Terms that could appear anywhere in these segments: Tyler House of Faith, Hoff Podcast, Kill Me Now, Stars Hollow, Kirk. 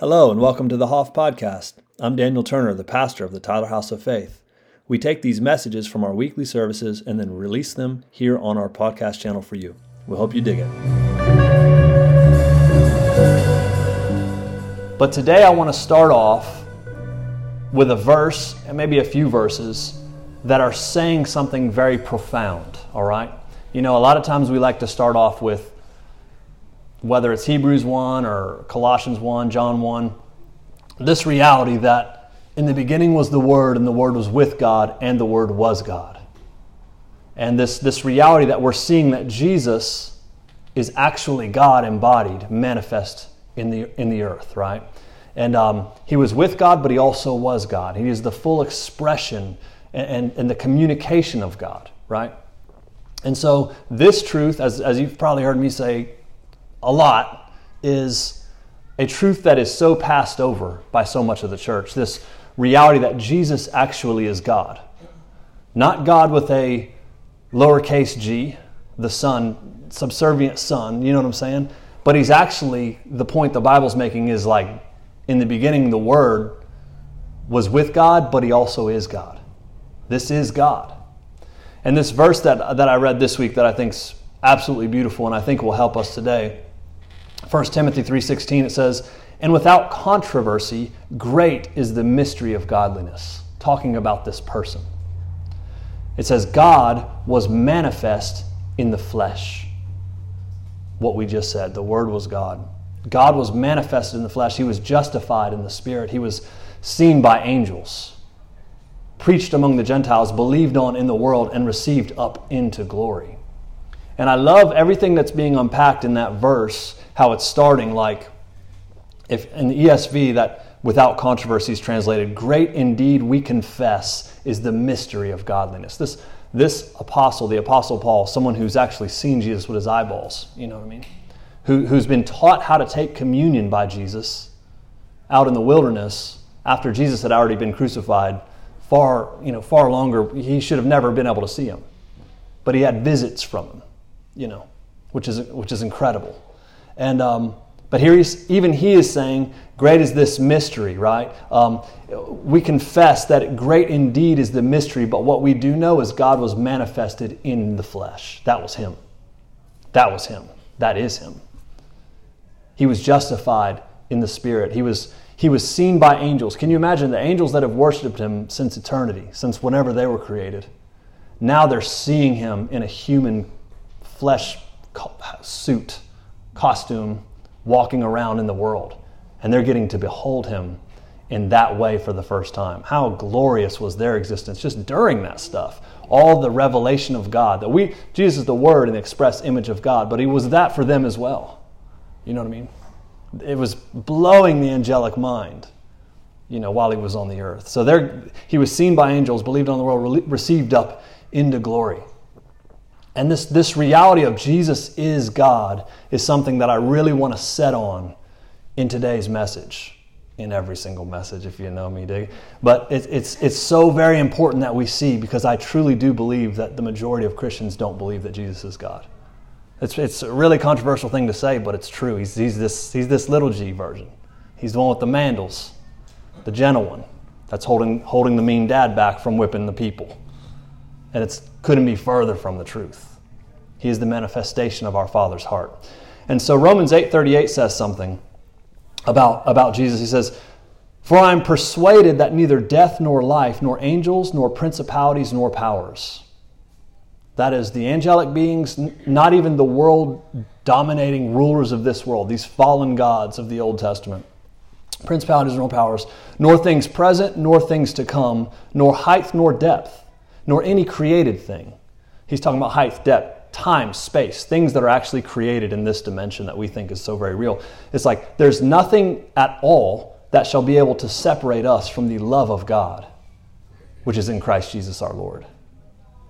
Hello and welcome to the Hoff Podcast. I'm Daniel Turner, the pastor of the Tyler House of Faith. We take these messages from our weekly services and then release them here on our podcast channel for you. We hope you dig it. But today I want to start off with a verse and maybe a few verses that are saying something very profound, all right? You know, a lot of times we like to start off with whether it's Hebrews 1 or Colossians 1, John 1, this reality that in the beginning was the Word, and the Word was with God, and the Word was God. And this reality that we're seeing that Jesus is actually God embodied, manifest in the earth, right? And He was with God, but He also was God. He is the full expression and the communication of God, right? And so this truth, as you've probably heard me say a lot, is a truth that is so passed over by so much of the church. This reality that Jesus actually is God. Not God with a lowercase g, the Son, subservient Son, you know what I'm saying? But He's actually, the point the Bible's making is like, in the beginning the Word was with God, but He also is God. This is God. And this verse that I read this week that I think's absolutely beautiful and I think will help us today, 1 Timothy 3:16, it says, "And without controversy, great is the mystery of godliness." Talking about this person. It says, "God was manifest in the flesh." What we just said, the Word was God. God was manifested in the flesh. He was justified in the Spirit. He was seen by angels, preached among the Gentiles, believed on in the world, and received up into glory. And I love everything that's being unpacked in that verse, how it's starting, like if in the ESV, that "without controversy" is translated, "Great indeed we confess is the mystery of godliness." This apostle, the Apostle Paul, someone who's actually seen Jesus with his eyeballs, you know what I mean? Who's been taught how to take communion by Jesus out in the wilderness after Jesus had already been crucified far longer. He should have never been able to see Him. But he had visits from Him, you know, which is incredible. And but here he is saying, great is this mystery, right? We confess that great indeed is the mystery, but what we do know is God was manifested in the flesh. That was Him. That was Him. That is Him. He was justified in the Spirit. He was seen by angels. Can you imagine the angels that have worshiped Him since eternity, since whenever they were created? Now they're seeing Him in a human flesh suit, costume, walking around in the world. And they're getting to behold Him in that way for the first time. How glorious was their existence just during that stuff. All the revelation of God. Jesus is the Word and the express image of God, but He was that for them as well. You know what I mean? It was blowing the angelic mind, you know, while He was on the earth. So He was seen by angels, believed on the world, received up into glory. And this reality of Jesus is God is something that I really want to set on in today's message, in every single message, if you know me, dig. But it's so very important that we see, because I truly do believe that the majority of Christians don't believe that Jesus is God. It's a really controversial thing to say, but it's true. He's this little g version. He's the one with the mandals, the gentle one, that's holding the mean dad back from whipping the people. And it couldn't be further from the truth. He is the manifestation of our Father's heart. And so Romans 8:38 says something about Jesus. He says, "For I am persuaded that neither death nor life, nor angels, nor principalities, nor powers." That is, the angelic beings, not even the world-dominating rulers of this world, these fallen gods of the Old Testament. "Principalities, nor powers, nor things present, nor things to come, nor height, nor depth, nor any created thing." He's talking about height, depth, time, space, things that are actually created in this dimension that we think is so very real. It's like there's nothing at all that shall be able to separate us from the love of God, which is in Christ Jesus our Lord.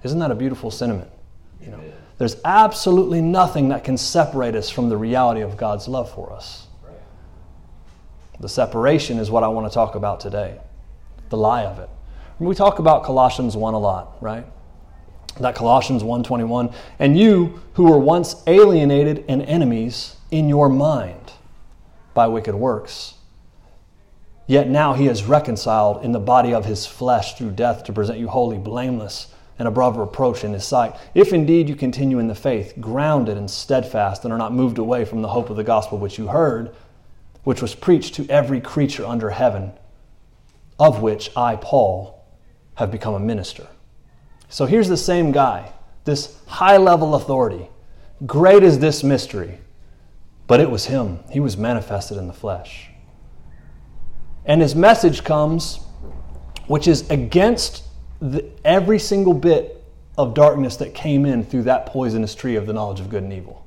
Isn't that a beautiful sentiment? You know, there's absolutely nothing that can separate us from the reality of God's love for us. The separation is what I want to talk about today, the lie of it. We talk about Colossians 1 a lot, right? That Colossians 1:21, "And you who were once alienated and enemies in your mind by wicked works, Yet now he is reconciled in the body of his flesh through death to present you holy, blameless, and above reproach in his sight. If indeed you continue in the faith, grounded and steadfast, and are not moved away from the hope of the gospel which you heard, which was preached to every creature under heaven, of which I, Paul, have become a minister. So here's the same guy, this high-level authority. Great is this mystery, but it was him. He was manifested in the flesh. And his message comes, which is against every single bit of darkness that came in through that poisonous tree of the knowledge of good and evil.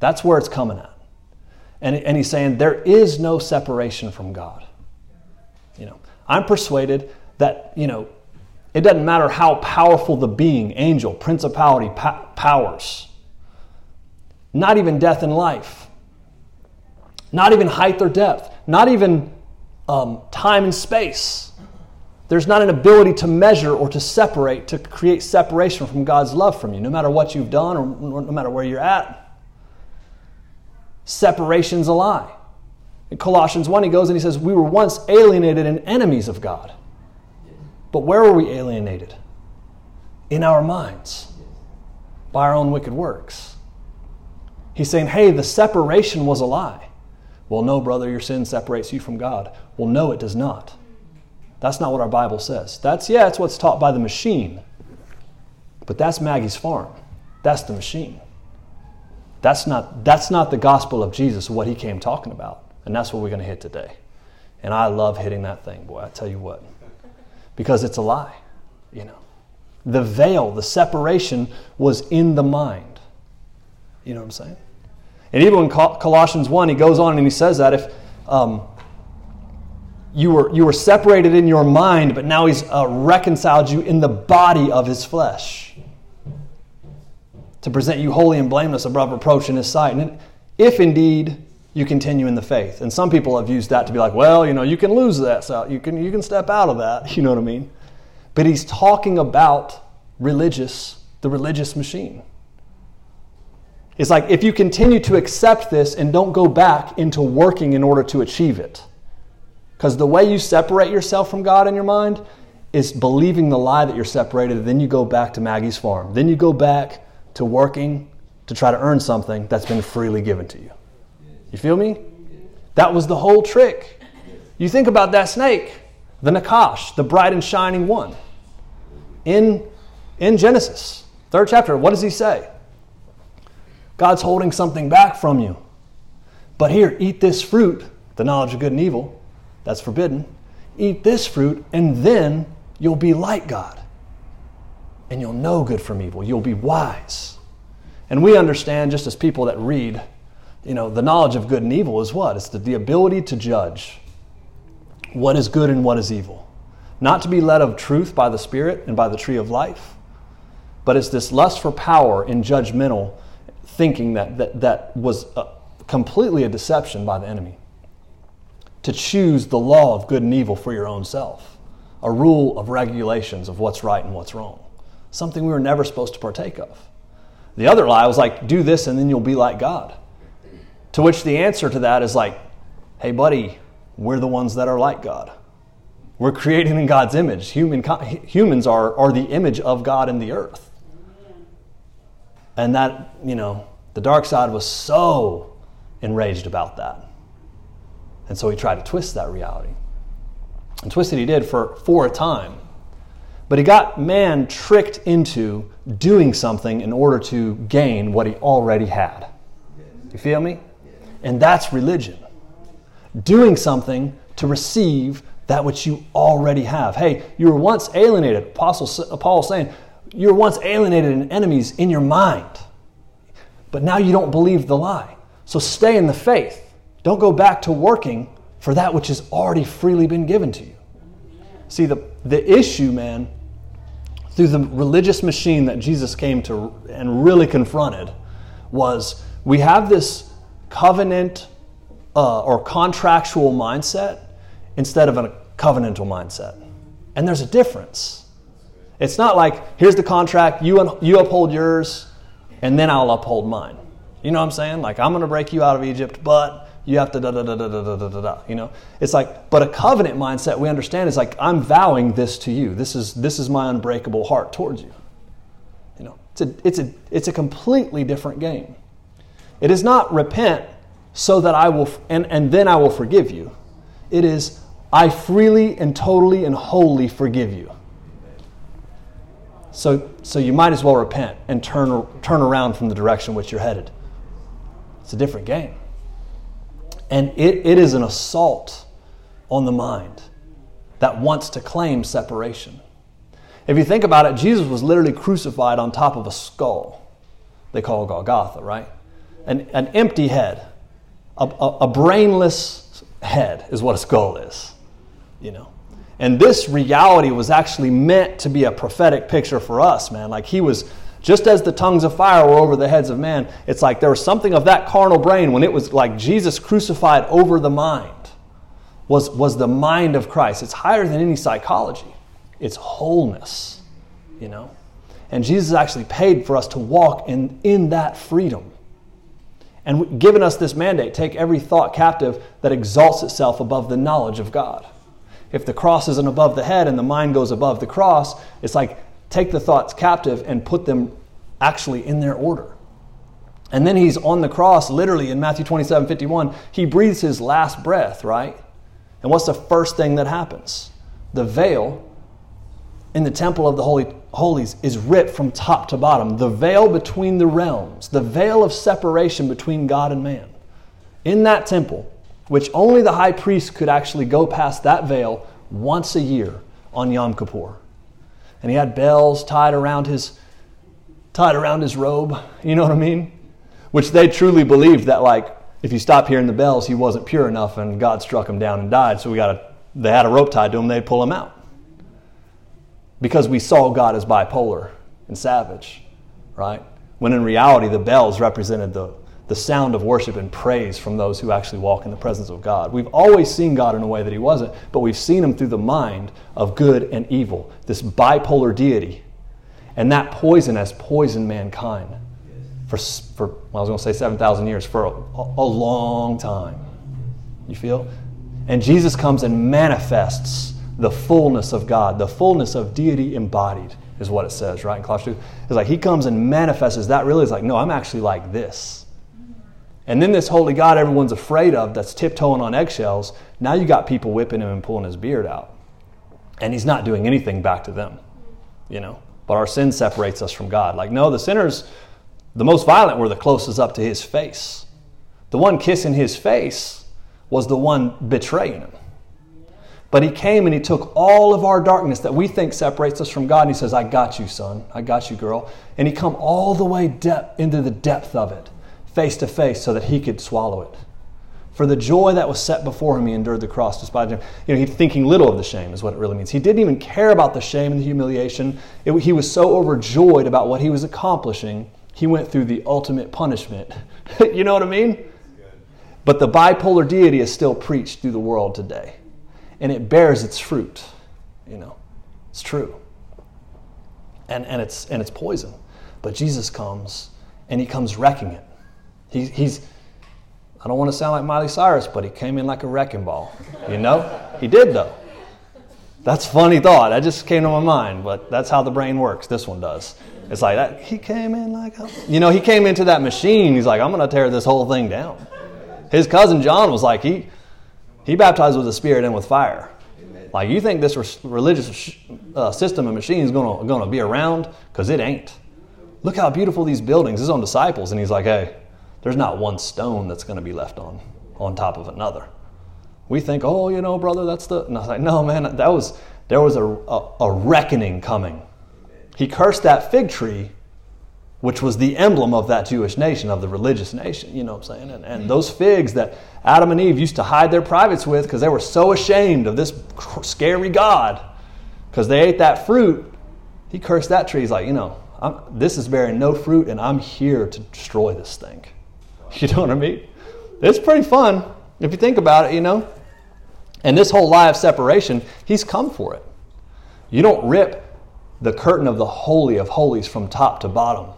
That's where it's coming at. And he's saying there is no separation from God. You know, I'm persuaded that, you know, it doesn't matter how powerful the being, angel, principality, powers, not even death and life, not even height or depth, not even time and space. There's not an ability to measure or to separate, to create separation from God's love from you, no matter what you've done or no matter where you're at. Separation's a lie. In Colossians 1, he goes and he says, we were once alienated and enemies of God. But where were we alienated? In our minds, by our own wicked works. He's saying, hey, the separation was a lie. Well, no, brother, your sin separates you from God. Well, no, it does not. That's not what our Bible says. That's what's taught by the machine. But that's Maggie's farm. That's the machine. That's not the gospel of Jesus, what he came talking about. And that's what we're going to hit today. And I love hitting that thing, boy, I tell you what. Because it's a lie, you know. The veil, the separation was in the mind. You know what I'm saying? And even in Colossians 1, he goes on and he says that if you were separated in your mind, but now he's reconciled you in the body of his flesh, to present you holy and blameless above reproach in his sight. And if indeed you continue in the faith. And some people have used that to be like, well, you know, you can lose that, so you can step out of that. You know what I mean? But he's talking about the religious machine. It's like if you continue to accept this and don't go back into working in order to achieve it. Because the way you separate yourself from God in your mind is believing the lie that you're separated, then you go back to Maggie's farm. Then you go back to working to try to earn something that's been freely given to you. You feel me? That was the whole trick. You think about that snake, the Nakash, the bright and shining one. In Genesis, 3rd chapter, what does he say? God's holding something back from you. But here, eat this fruit, the knowledge of good and evil, that's forbidden. Eat this fruit, and then you'll be like God. And you'll know good from evil. You'll be wise. And we understand, just as people that read, you know, the knowledge of good and evil is what? It's the ability to judge what is good and what is evil. Not to be led of truth by the Spirit and by the tree of life, but it's this lust for power and judgmental thinking that was completely a deception by the enemy. To choose the law of good and evil for your own self. A rule of regulations of what's right and what's wrong. Something we were never supposed to partake of. The other lie was like, do this and then you'll be like God. To which the answer to that is like, hey buddy, we're the ones that are like God. We're created in God's image. Humans are the image of God in the earth. And that, you know, the dark side was so enraged about that. And so he tried to twist that reality. And twisted he did for a time. But he got man tricked into doing something in order to gain what he already had. You feel me? And that's religion. Doing something to receive that which you already have. Hey, you were once alienated. Apostle Paul is saying, you were once alienated and enemies in your mind. But now you don't believe the lie. So stay in the faith. Don't go back to working for that which has already freely been given to you. See, the issue, man, through the religious machine that Jesus came to and really confronted was we have this covenant or contractual mindset instead of a covenantal mindset. And there's a difference. It's not like, here's the contract, you uphold yours, and then I'll uphold mine. You know what I'm saying? Like, I'm going to break you out of Egypt, but You have to da da da da da da da da da. You know, it's like, but a covenant mindset we understand is like, I'm vowing this to you. This is my unbreakable heart towards you. You know, it's a completely different game. It is not repent so that I will and then I will forgive you. It is I freely and totally and wholly forgive you. So you might as well repent and turn around from the direction which you're headed. It's a different game. And it is an assault on the mind that wants to claim separation. If you think about it, Jesus was literally crucified on top of a skull. They call it Golgotha, right? An empty head, a brainless head is what a skull is, you know. And this reality was actually meant to be a prophetic picture for us, man. Like he was, just as the tongues of fire were over the heads of man, it's like there was something of that carnal brain when it was like Jesus crucified over the mind was the mind of Christ. It's higher than any psychology. It's wholeness, you know. And Jesus actually paid for us to walk in that freedom. And given us this mandate, take every thought captive that exalts itself above the knowledge of God. If the cross isn't above the head and the mind goes above the cross, it's like take the thoughts captive and put them actually in their order. And then he's on the cross, literally in Matthew 27:51, he breathes his last breath, right? And what's the first thing that happens? The veil in the temple of the Holy Holies is ripped from top to bottom. The veil between the realms, the veil of separation between God and man. In that temple, which only the high priest could actually go past that veil once a year on Yom Kippur. And he had bells tied around his robe, you know what I mean? Which they truly believed that like, if you stop hearing the bells, he wasn't pure enough and God struck him down and died. So they had a rope tied to him, they'd pull him out. Because we saw God as bipolar and savage, right? When in reality, the bells represented the sound of worship and praise from those who actually walk in the presence of God. We've always seen God in a way that he wasn't, but we've seen him through the mind of good and evil, this bipolar deity. And that poison has poisoned mankind for 7,000 years, for a long time. You feel? And Jesus comes and manifests the fullness of God, the fullness of deity embodied is what it says, right? In Colossians 2, it's like he comes and manifests. That really is like, no, I'm actually like this. And then this holy God everyone's afraid of that's tiptoeing on eggshells, now you got people whipping him and pulling his beard out. And he's not doing anything back to them, you know. But our sin separates us from God. Like, no, the sinners, the most violent were the closest up to his face. The one kissing his face was the one betraying him. But he came and he took all of our darkness that we think separates us from God. And he says, I got you, son. I got you, girl. And he come all the way into the depth of it, face to face, so that he could swallow it. For the joy that was set before him, he endured the cross, despising shame. You know, he's thinking little of the shame is what it really means. He didn't even care about the shame and the humiliation. He was so overjoyed about what he was accomplishing, he went through the ultimate punishment. You know what I mean? But the bipolar deity is still preached through the world today. And it bears its fruit, you know. It's true. And it's poison. But Jesus comes, and he comes wrecking it. He's I don't want to sound like Miley Cyrus, but he came in like a wrecking ball, you know? He did, though. That's a funny thought. That just came to my mind, but that's how the brain works. This one does. It's like, that. He came in like a... You know, he came into that machine. He's like, I'm going to tear this whole thing down. His cousin John was like, he baptized with the Spirit and with fire. Amen. Like, you think this religious system and machine is going to be around? Because it ain't. Look how beautiful these buildings. His own disciples. And he's like, hey... There's not one stone that's going to be left on top of another. We think, oh, you know, brother, that's the... And I was like, no, man, there was a reckoning coming. He cursed that fig tree, which was the emblem of that Jewish nation, of the religious nation, you know what I'm saying? And those figs that Adam and Eve used to hide their privates with because they were so ashamed of this scary God because they ate that fruit, he cursed that tree. He's like, you know, this is bearing no fruit and I'm here to destroy this thing. You know what I mean? It's pretty fun if you think about it, you know? And this whole lie of separation, he's come for it. You don't rip the curtain of the Holy of Holies from top to bottom.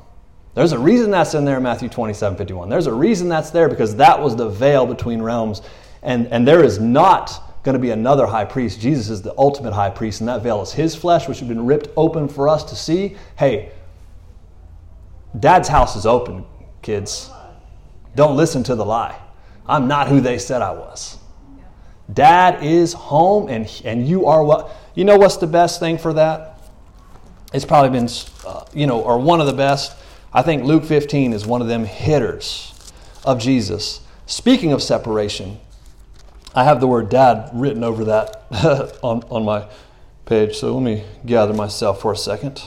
There's a reason that's in there in Matthew 27:51. There's a reason that's there, because that was the veil between realms. And there is not going to be another high priest. Jesus is the ultimate high priest, and that veil is his flesh, which has been ripped open for us to see. Hey, Dad's house is open, kids. Don't listen to the lie. I'm not who they said I was. Dad is home, and you are what? You know what's the best thing for that? It's probably been, or one of the best. I think Luke 15 is one of them hitters of Jesus. Speaking of separation, I have the word dad written over that on my page. So let me gather myself for a second.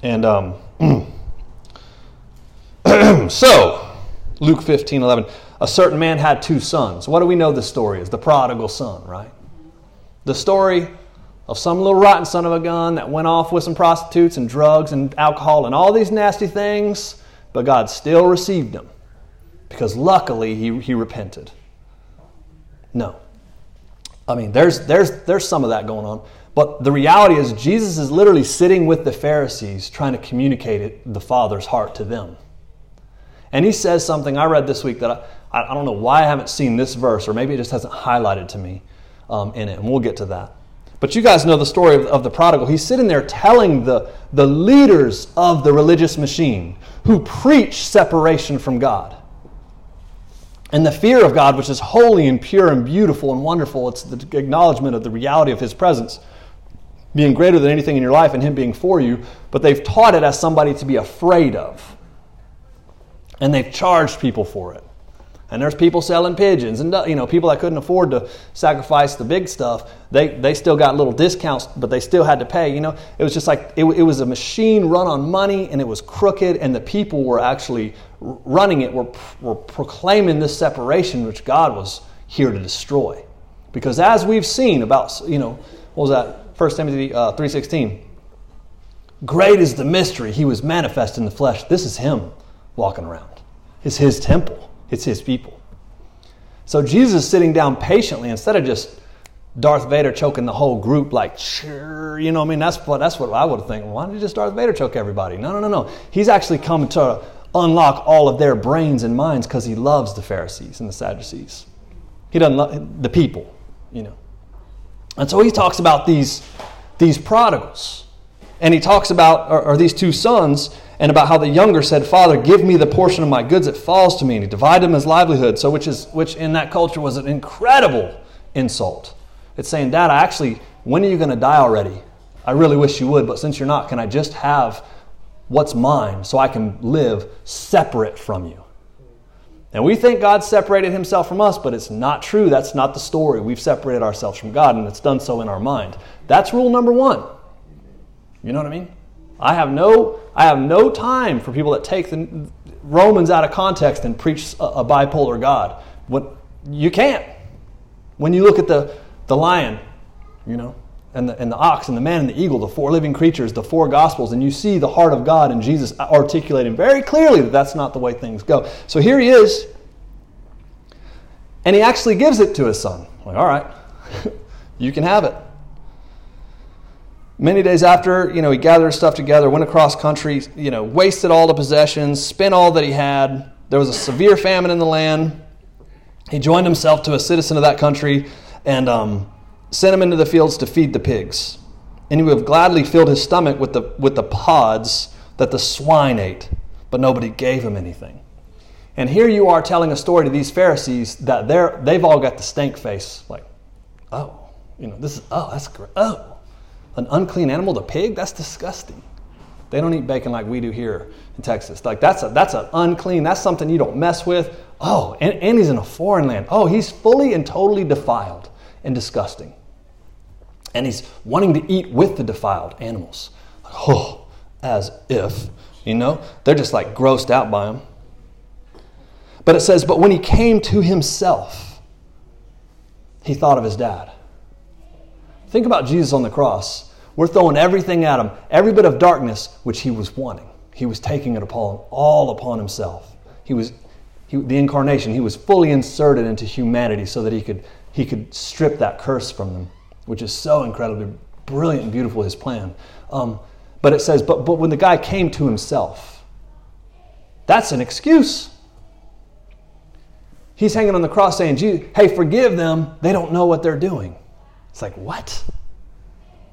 So, Luke 15:11. A certain man had two sons. What do we know this story is? The prodigal son, right? The story of some little rotten son of a gun that went off with some prostitutes and drugs and alcohol and all these nasty things, but God still received him because luckily he repented. No. I mean, there's some of that going on. But the reality is Jesus is literally sitting with the Pharisees trying to communicate the Father's heart to them. And he says something I read this week that I don't know why I haven't seen this verse, or maybe it just hasn't highlighted to me in it, and we'll get to that. But you guys know the story of the prodigal. He's sitting there telling the leaders of the religious machine who preach separation from God. And the fear of God, which is holy and pure and beautiful and wonderful, it's the acknowledgement of the reality of his presence being greater than anything in your life and him being for you, but they've taught it as somebody to be afraid of. And they've charged people for it. And there's people selling pigeons, and people that couldn't afford to sacrifice the big stuff, they still got little discounts, but they still had to pay. It was just like it was a machine run on money, and it was crooked, and the people were actually running it, were proclaiming this separation, which God was here to destroy, because as we've seen about what was that 1 Timothy 3:16? Great is the mystery. He was manifest in the flesh. This is him walking around. It's his temple. It's his people. So Jesus is sitting down patiently instead of just Darth Vader choking the whole group like, sure, That's what I would think. Why didn't just Darth Vader choke everybody? No. He's actually come to unlock all of their brains and minds because he loves the Pharisees and the Sadducees. He doesn't love the people, And so he talks about these prodigals. And he talks about these two sons, and about how the younger said, Father, give me the portion of my goods that falls to me. And he divided him his livelihood, so which in that culture was an incredible insult. It's saying, Dad, when are you going to die already? I really wish you would, but since you're not, can I just have what's mine so I can live separate from you? And we think God separated himself from us, but it's not true. That's not the story. We've separated ourselves from God, and it's done so in our mind. That's rule number one. You know what I mean? I have no time for people that take the Romans out of context and preach a bipolar God. What you can't. When you look at the lion, and the ox and the man and the eagle, the four living creatures, the four gospels, and you see the heart of God and Jesus articulating very clearly that that's not the way things go. So here he is, and he actually gives it to his son. Like, all right, you can have it. Many days after, he gathered his stuff together, went across country, wasted all the possessions, spent all that he had. There was a severe famine in the land. He joined himself to a citizen of that country and sent him into the fields to feed the pigs. And he would have gladly filled his stomach with the pods that the swine ate, but nobody gave him anything. And here you are telling a story to these Pharisees that they've all got the stank face, like, oh, this is, oh, that's great, oh. An unclean animal, the pig? That's disgusting. They don't eat bacon like we do here in Texas. Like that's an unclean, that's something you don't mess with. Oh, and he's in a foreign land. Oh, he's fully and totally defiled and disgusting. And he's wanting to eat with the defiled animals. Oh, as if, They're just like grossed out by him. But it says, but when he came to himself, he thought of his dad. Think about Jesus on the cross. We're throwing everything at him, every bit of darkness which he was wanting. He was taking it all upon himself. The incarnation. He was fully inserted into humanity so that he could strip that curse from them, which is so incredibly brilliant and beautiful, his plan. But it says, but when the guy came to himself, that's an excuse. He's hanging on the cross saying, hey, forgive them. They don't know what they're doing. It's like, what?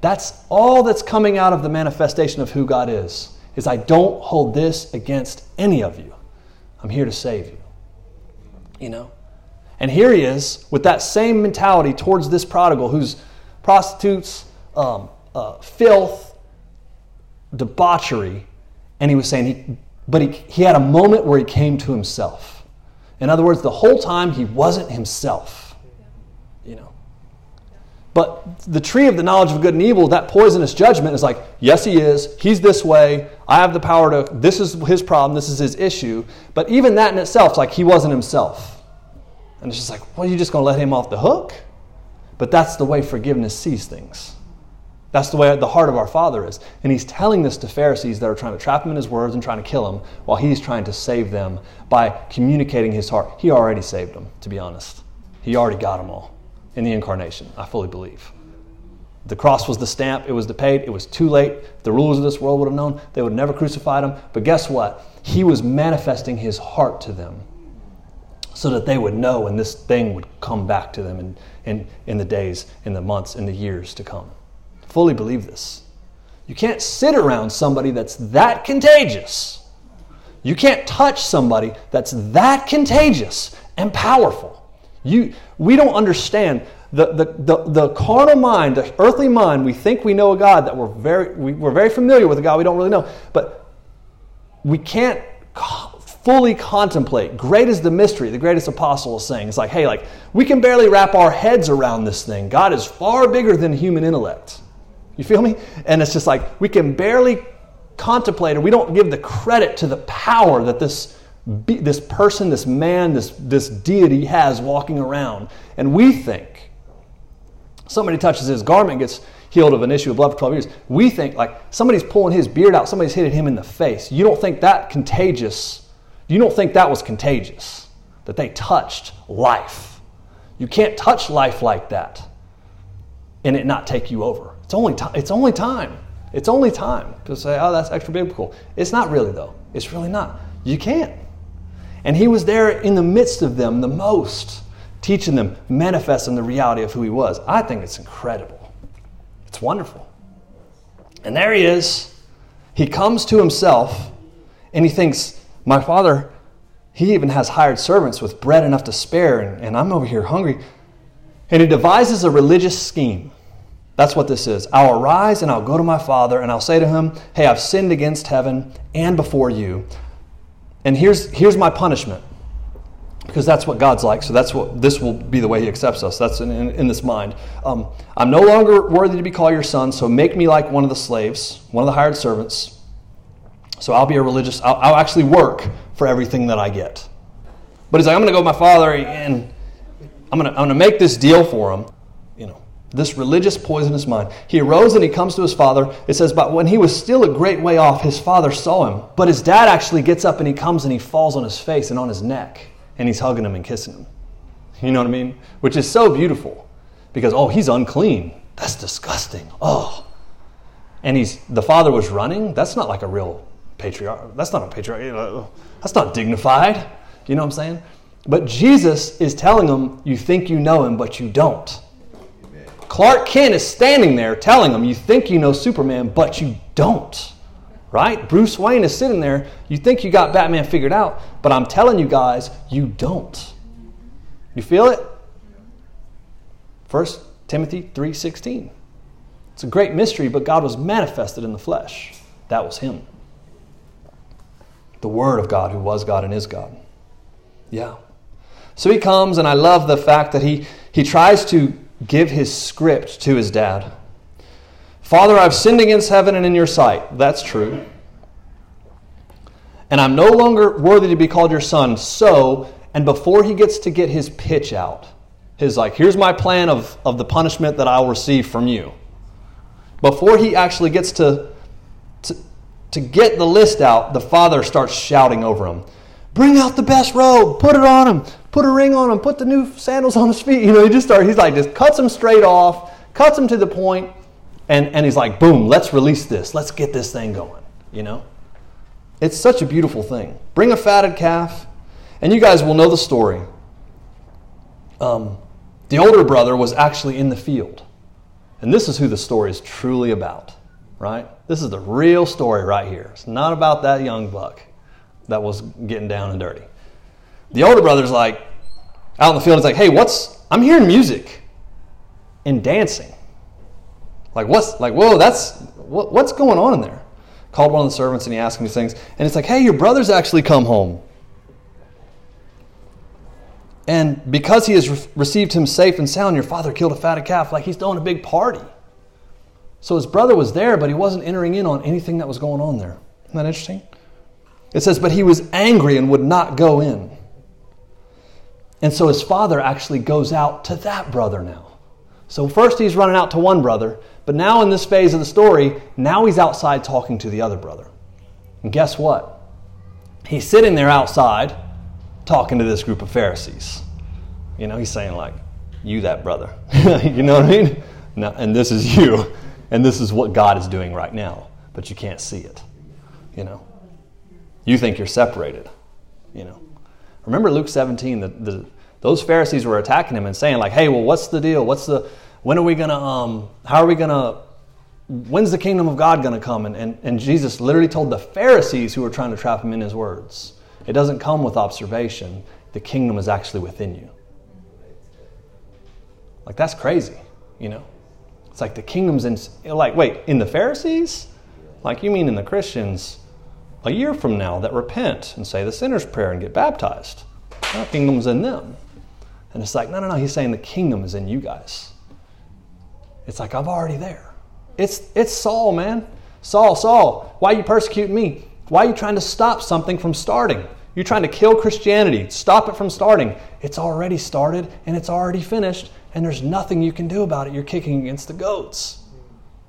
That's all that's coming out of the manifestation of who God is I don't hold this against any of you. I'm here to save you. You know? And here he is with that same mentality towards this prodigal who's prostitutes, filth, debauchery. And he was saying, he had a moment where he came to himself. In other words, the whole time he wasn't himself, you know. But the tree of the knowledge of good and evil, that poisonous judgment is like, yes, he is. He's this way. I have the power to, this is his problem. This is his issue. But even that in itself is like he wasn't himself. And it's just like, well, you're just going to let him off the hook? But that's the way forgiveness sees things. That's the way the heart of our Father is. And he's telling this to Pharisees that are trying to trap him in his words and trying to kill him while he's trying to save them by communicating his heart. He already saved them, to be honest. He already got them all in the incarnation, I fully believe. The cross was the stamp. It was the paid. It was too late. The rulers of this world would have known. They would have never crucified him. But guess what? He was manifesting his heart to them so that they would know and this thing would come back to them in the days, in the months, in the years to come. Fully believe this. You can't sit around somebody that's that contagious. You can't touch somebody that's that contagious and powerful. We don't understand the carnal mind, the earthly mind. We think we know a God that we're very familiar with, a God we don't really know, but we can't fully contemplate. Great is the mystery, the greatest apostle is saying. It's like, hey, we can barely wrap our heads around this thing. God is far bigger than human intellect. You feel me? And it's just like we can barely contemplate, or we don't give the credit to the power that this person, this man, this deity has walking around. And we think somebody touches his garment, gets healed of an issue of blood for 12 years. We think somebody's pulling his beard out, somebody's hitting him in the face. You don't think that was contagious, that they touched life. You can't touch life like that and it not take you over. It's only time. People say, oh, that's extra biblical. It's not really, though. It's really not. You can't. And he was there in the midst of them the most, teaching them, manifesting the reality of who he was. I think it's incredible. It's wonderful. And there he is. He comes to himself, and he thinks, my father, he even has hired servants with bread enough to spare, and I'm over here hungry. And he devises a religious scheme. That's what this is. I'll arise and I'll go to my father and I'll say to him, hey, I've sinned against heaven and before you. And here's my punishment. Because that's what God's like. So that's what this will be the way he accepts us. That's in this mind. I'm no longer worthy to be called your son, so make me like one of the slaves, one of the hired servants. So I'll be a religious, I'll actually work for everything that I get. But he's like, I'm going to go with my father and I'm going to make this deal for him. This religious, poisonous mind. He arose and he comes to his father. It says, but when he was still a great way off, his father saw him. But his dad actually gets up and he comes and he falls on his face and on his neck. And he's hugging him and kissing him. You know what I mean? Which is so beautiful. Because, oh, he's unclean. That's disgusting. Oh. And the father was running. That's not like a real patriarch. That's not a patriarch. That's not dignified. You know what I'm saying? But Jesus is telling him, you think you know him, but you don't. Clark Kent is standing there telling him, you think you know Superman, but you don't, right? Bruce Wayne is sitting there, you think you got Batman figured out, but I'm telling you guys, you don't. You feel it? 1 Timothy 3:16. It's a great mystery, but God was manifested in the flesh. That was him. The Word of God, who was God and is God. Yeah. So he comes, and I love the fact that he tries to give his script to his dad. Father, I've sinned against heaven and in your sight. That's true. And I'm no longer worthy to be called your son. So, and before he gets to get his pitch out, his here's my plan of the punishment that I'll receive from you. Before he actually gets to get the list out, the father starts shouting over him. Bring out the best robe. Put it on him. Put a ring on him, put the new sandals on his feet. He's just cuts him straight off, cuts him to the point, And he's like, boom, let's release this. Let's get this thing going, you know? It's such a beautiful thing. Bring a fatted calf, and you guys will know the story. The older brother was actually in the field. And this is who the story is truly about, right? This is the real story right here. It's not about that young buck that was getting down and dirty. The older brother's like, out in the field, he's like, hey, I'm hearing music and dancing. What's going on in there? Called one of the servants and he asked him these things. And it's like, hey, your brother's actually come home. And because he has received him safe and sound, your father killed a fatted calf. Like, he's throwing a big party. So his brother was there, but he wasn't entering in on anything that was going on there. Isn't that interesting? It says, but he was angry and would not go in. And so his father actually goes out to that brother now. So first he's running out to one brother, but now in this phase of the story, now he's outside talking to the other brother. And guess what? He's sitting there outside talking to this group of Pharisees. You know, he's saying like, you that brother. You know what I mean? No, and this is you. And this is what God is doing right now. But you can't see it. You know? You think you're separated. You know? Remember Luke 17, those Pharisees were attacking him and saying like, hey, well, what's the deal? When's the kingdom of God going to come? And Jesus literally told the Pharisees who were trying to trap him in his words, it doesn't come with observation. The kingdom is actually within you. Like, that's crazy, you know? It's like the kingdom's in the Pharisees? Like, you mean in the Christians a year from now that repent and say the sinner's prayer and get baptized? The kingdom's in them. And it's like, no. He's saying the kingdom is in you guys. It's like, I'm already there. It's Saul, man. Saul, why are you persecuting me? Why are you trying to stop something from starting? You're trying to kill Christianity. Stop it from starting. It's already started and it's already finished, and there's nothing you can do about it. You're kicking against the goats.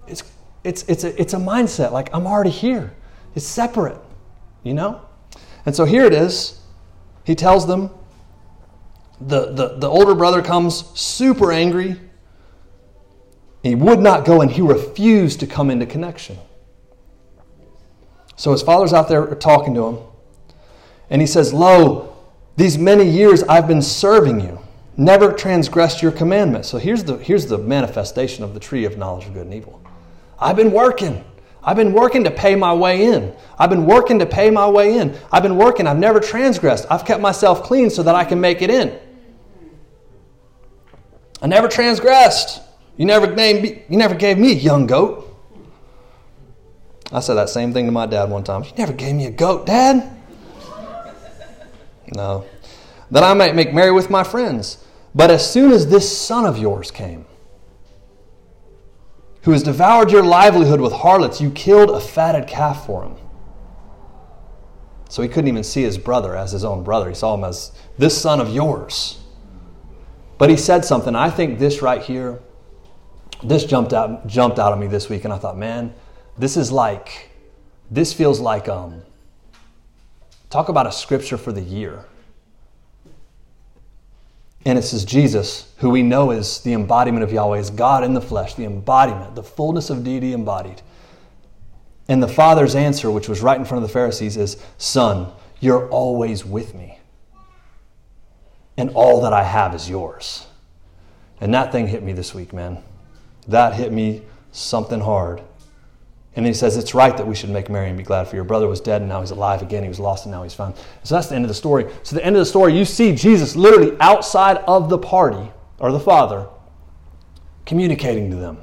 It's a mindset like, I'm already here. It's separate, you know? And so here it is. He tells them, the older brother comes super angry. He would not go and he refused to come into connection. So his father's out there talking to him. And he says, lo, these many years I've been serving you, never transgressed your commandment. So here's the manifestation of the tree of knowledge of good and evil. I've been working to pay my way in. I've never transgressed. I've kept myself clean so that I can make it in. I never transgressed. You never gave me a young goat. I said that same thing to my dad one time. You never gave me a goat, Dad. No. That I might make merry with my friends. But as soon as this son of yours came, who has devoured your livelihood with harlots, you killed a fatted calf for him. So he couldn't even see his brother as his own brother. He saw him as this son of yours. But he said something. I think this right here, this jumped out at me this week, and I thought, man, this feels like, talk about a scripture for the year. And it says Jesus, who we know is the embodiment of Yahweh, is God in the flesh, the embodiment, the fullness of deity embodied. And the Father's answer, which was right in front of the Pharisees, is, Son, you're always with me. And all that I have is yours. And that thing hit me this week, man. That hit me something hard. And he says, it's right that we should make merry and be glad, for your brother was dead and now he's alive again. He was lost and now he's found. So that's the end of the story. So the end of the story, you see Jesus literally outside of the party, or the Father, communicating to them.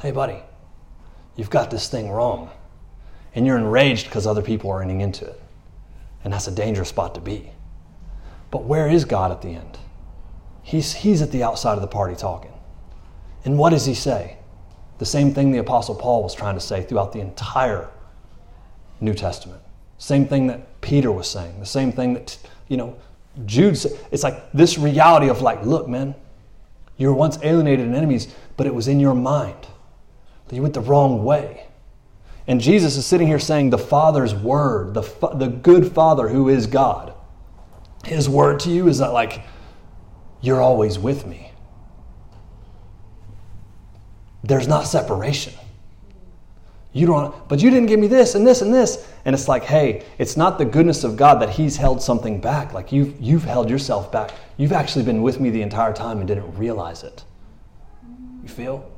Hey, buddy, you've got this thing wrong. And you're enraged because other people are entering into it. And that's a dangerous spot to be. But where is God at the end? He's at the outside of the party talking. And what does he say? The same thing the Apostle Paul was trying to say throughout the entire New Testament. Same thing that Peter was saying. The same thing that, Jude said. It's like this reality of like, look, man, you were once alienated and enemies, but it was in your mind that you went the wrong way. And Jesus is sitting here saying the Father's word, the good Father who is God, his word to you is that like, you're always with me. there's not separation. But you didn't give me this and this and this. And it's like, hey, it's not the goodness of God that he's held something back. Like you've held yourself back. You've actually been with me the entire time and didn't realize it. You feel?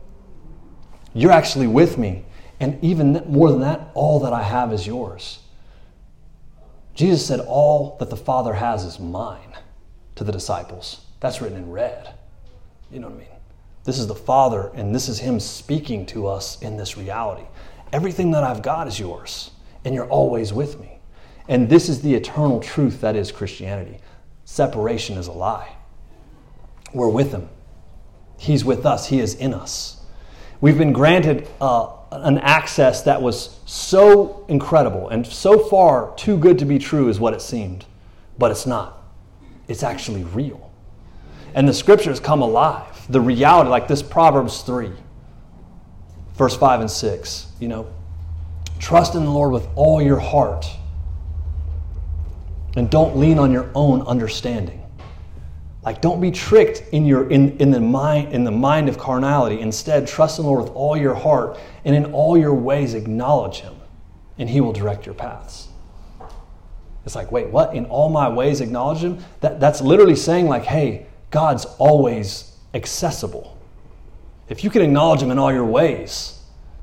You're actually with me. And even more than that, all that I have is yours. Jesus said, all that the Father has is mine to the disciples. That's written in red. You know what I mean? This is the Father, and this is him speaking to us in this reality. Everything that I've got is yours, and you're always with me. And this is the eternal truth that is Christianity. Separation is a lie. We're with him. He's with us. He is in us. We've been granted an access that was so incredible and so far too good to be true is what it seemed. But it's not. It's actually real. And the scriptures come alive. The reality, like this Proverbs 3, verse 5 and 6, trust in the Lord with all your heart and don't lean on your own understanding. Like, don't be tricked in the mind of carnality. Instead, trust in the Lord with all your heart, and in all your ways acknowledge him, and he will direct your paths. It's like, wait, what? In all my ways acknowledge him? That's literally saying, like, hey, God's always accessible. If you can acknowledge him in all your ways,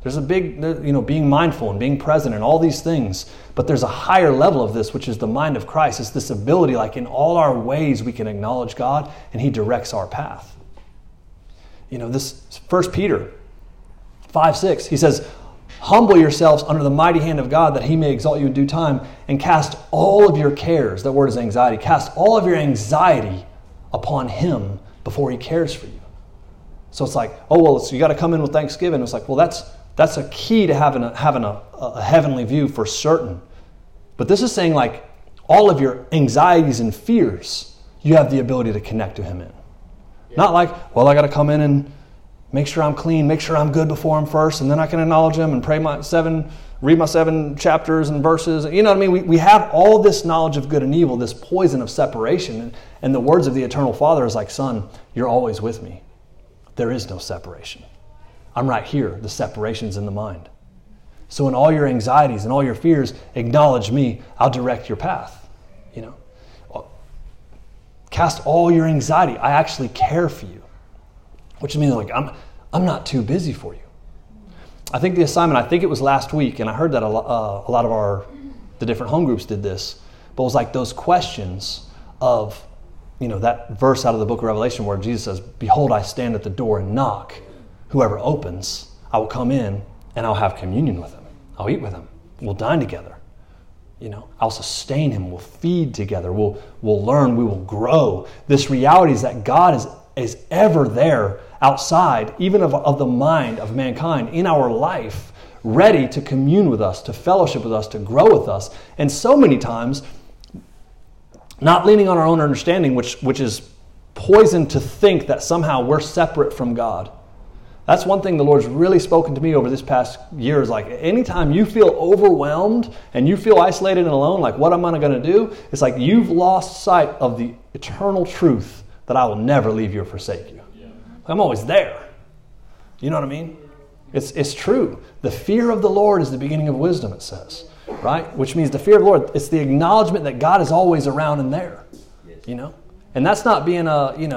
there's a big, being mindful and being present and all these things. But there's a higher level of this, which is the mind of Christ. It's this ability, like in all our ways, we can acknowledge God and he directs our path. This 1 Peter 5:6, he says, humble yourselves under the mighty hand of God that he may exalt you in due time, and cast all of your cares, that word is anxiety, cast all of your anxiety upon him before he cares for you. So it's like, oh, well, so you got to come in with thanksgiving. It's like, well, that's a key to having a heavenly view for certain. But this is saying, like, all of your anxieties and fears, you have the ability to connect to him in. Yeah. Not like, well, I got to come in and make sure I'm clean, make sure I'm good before him first, and then I can acknowledge him and read my 7 chapters and verses. You know what I mean? We have all this knowledge of good and evil, this poison of separation. And the words of the eternal Father is like, son, you're always with me. There is no separation. I'm right here. The separation's in the mind. So in all your anxieties and all your fears, acknowledge me. I'll direct your path. Cast all your anxiety. I actually care for you. Which means, like, I'm not too busy for you. I think the assignment, it was last week, and I heard that a lot of the different home groups did this, but it was like those questions of, that verse out of the book of Revelation where Jesus says, behold, I stand at the door and knock. Whoever opens, I will come in and I'll have communion with him. I'll eat with him. We'll dine together. I'll sustain him. We'll feed together. We'll learn. We will grow. This reality is that God is ever there outside, even of the mind of mankind, in our life, ready to commune with us, to fellowship with us, to grow with us. And so many times, not leaning on our own understanding, which is poison to think that somehow we're separate from God. That's one thing the Lord's really spoken to me over this past year is, like, anytime you feel overwhelmed and you feel isolated and alone, like, what am I going to do? It's like you've lost sight of the eternal truth that I will never leave you or forsake you. Yeah. I'm always there. You know what I mean? It's true. The fear of the Lord is the beginning of wisdom, it says, right? Which means the fear of the Lord, it's the acknowledgement that God is always around and there, And that's not being a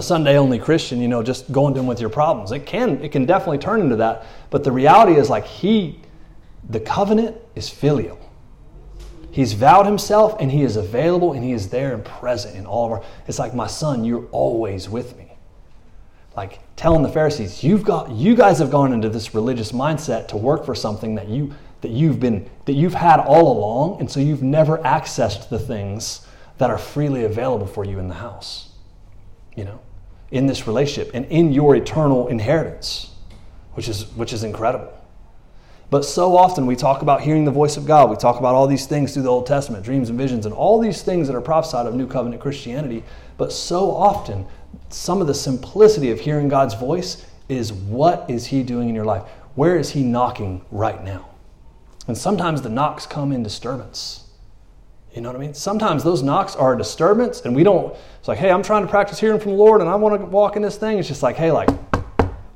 Sunday-only Christian, just going to him with your problems. It can definitely turn into that. But the reality is, like, the covenant is filial. He's vowed himself, and he is available, and he is there and present in all of our... It's like, my son, you're always with me. Like, telling the Pharisees, you guys have gone into this religious mindset to work for something that you've had all along, and so you've never accessed the things that are freely available for you in the house. In this relationship and in your eternal inheritance, which is incredible. But so often we talk about hearing the voice of God. We talk about all these things through the Old Testament, dreams and visions, and all these things that are prophesied of New Covenant Christianity. But so often, some of the simplicity of hearing God's voice is, what is he doing in your life? Where is he knocking right now? And sometimes the knocks come in disturbance. You know what I mean? Sometimes those knocks are a disturbance, and it's like, hey, I'm trying to practice hearing from the Lord, and I want to walk in this thing. It's just like, hey, like,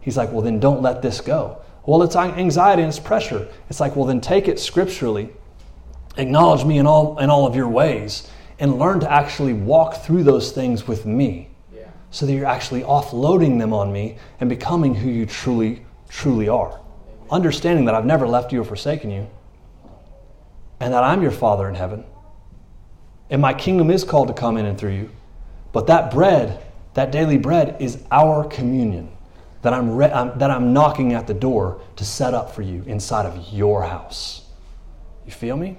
He's like, well, then don't let this go. Well, it's anxiety and it's pressure. It's like, well, then take it scripturally. Acknowledge me in all of your ways and learn to actually walk through those things with me so that you're actually offloading them on me and becoming who you truly, truly are. Amen. Understanding that I've never left you or forsaken you and that I'm your Father in heaven and my kingdom is called to come in and through you. But that bread, that daily bread is our communion that I'm knocking at the door to set up for you inside of your house. You feel me?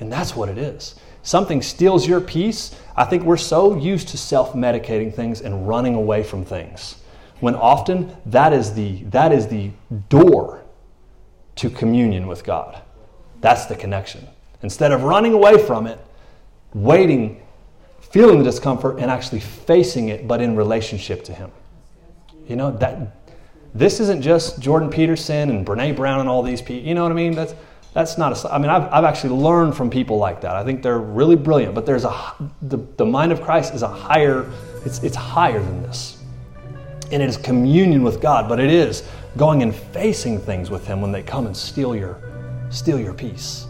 And that's what it is. Something steals your peace. I think we're so used to self-medicating things and running away from things, when often that is the door to communion with God. That's the connection. Instead of running away from it, waiting, feeling the discomfort, and actually facing it, but in relationship to Him. You know, that this isn't just Jordan Peterson and Brene Brown and all these people. You know what I mean? That's not a... I mean, I've actually learned from people like that. I think they're really brilliant, but there's the mind of Christ is a higher... It's higher than this. And it is communion with God, but it is going and facing things with Him when they come and steal your peace.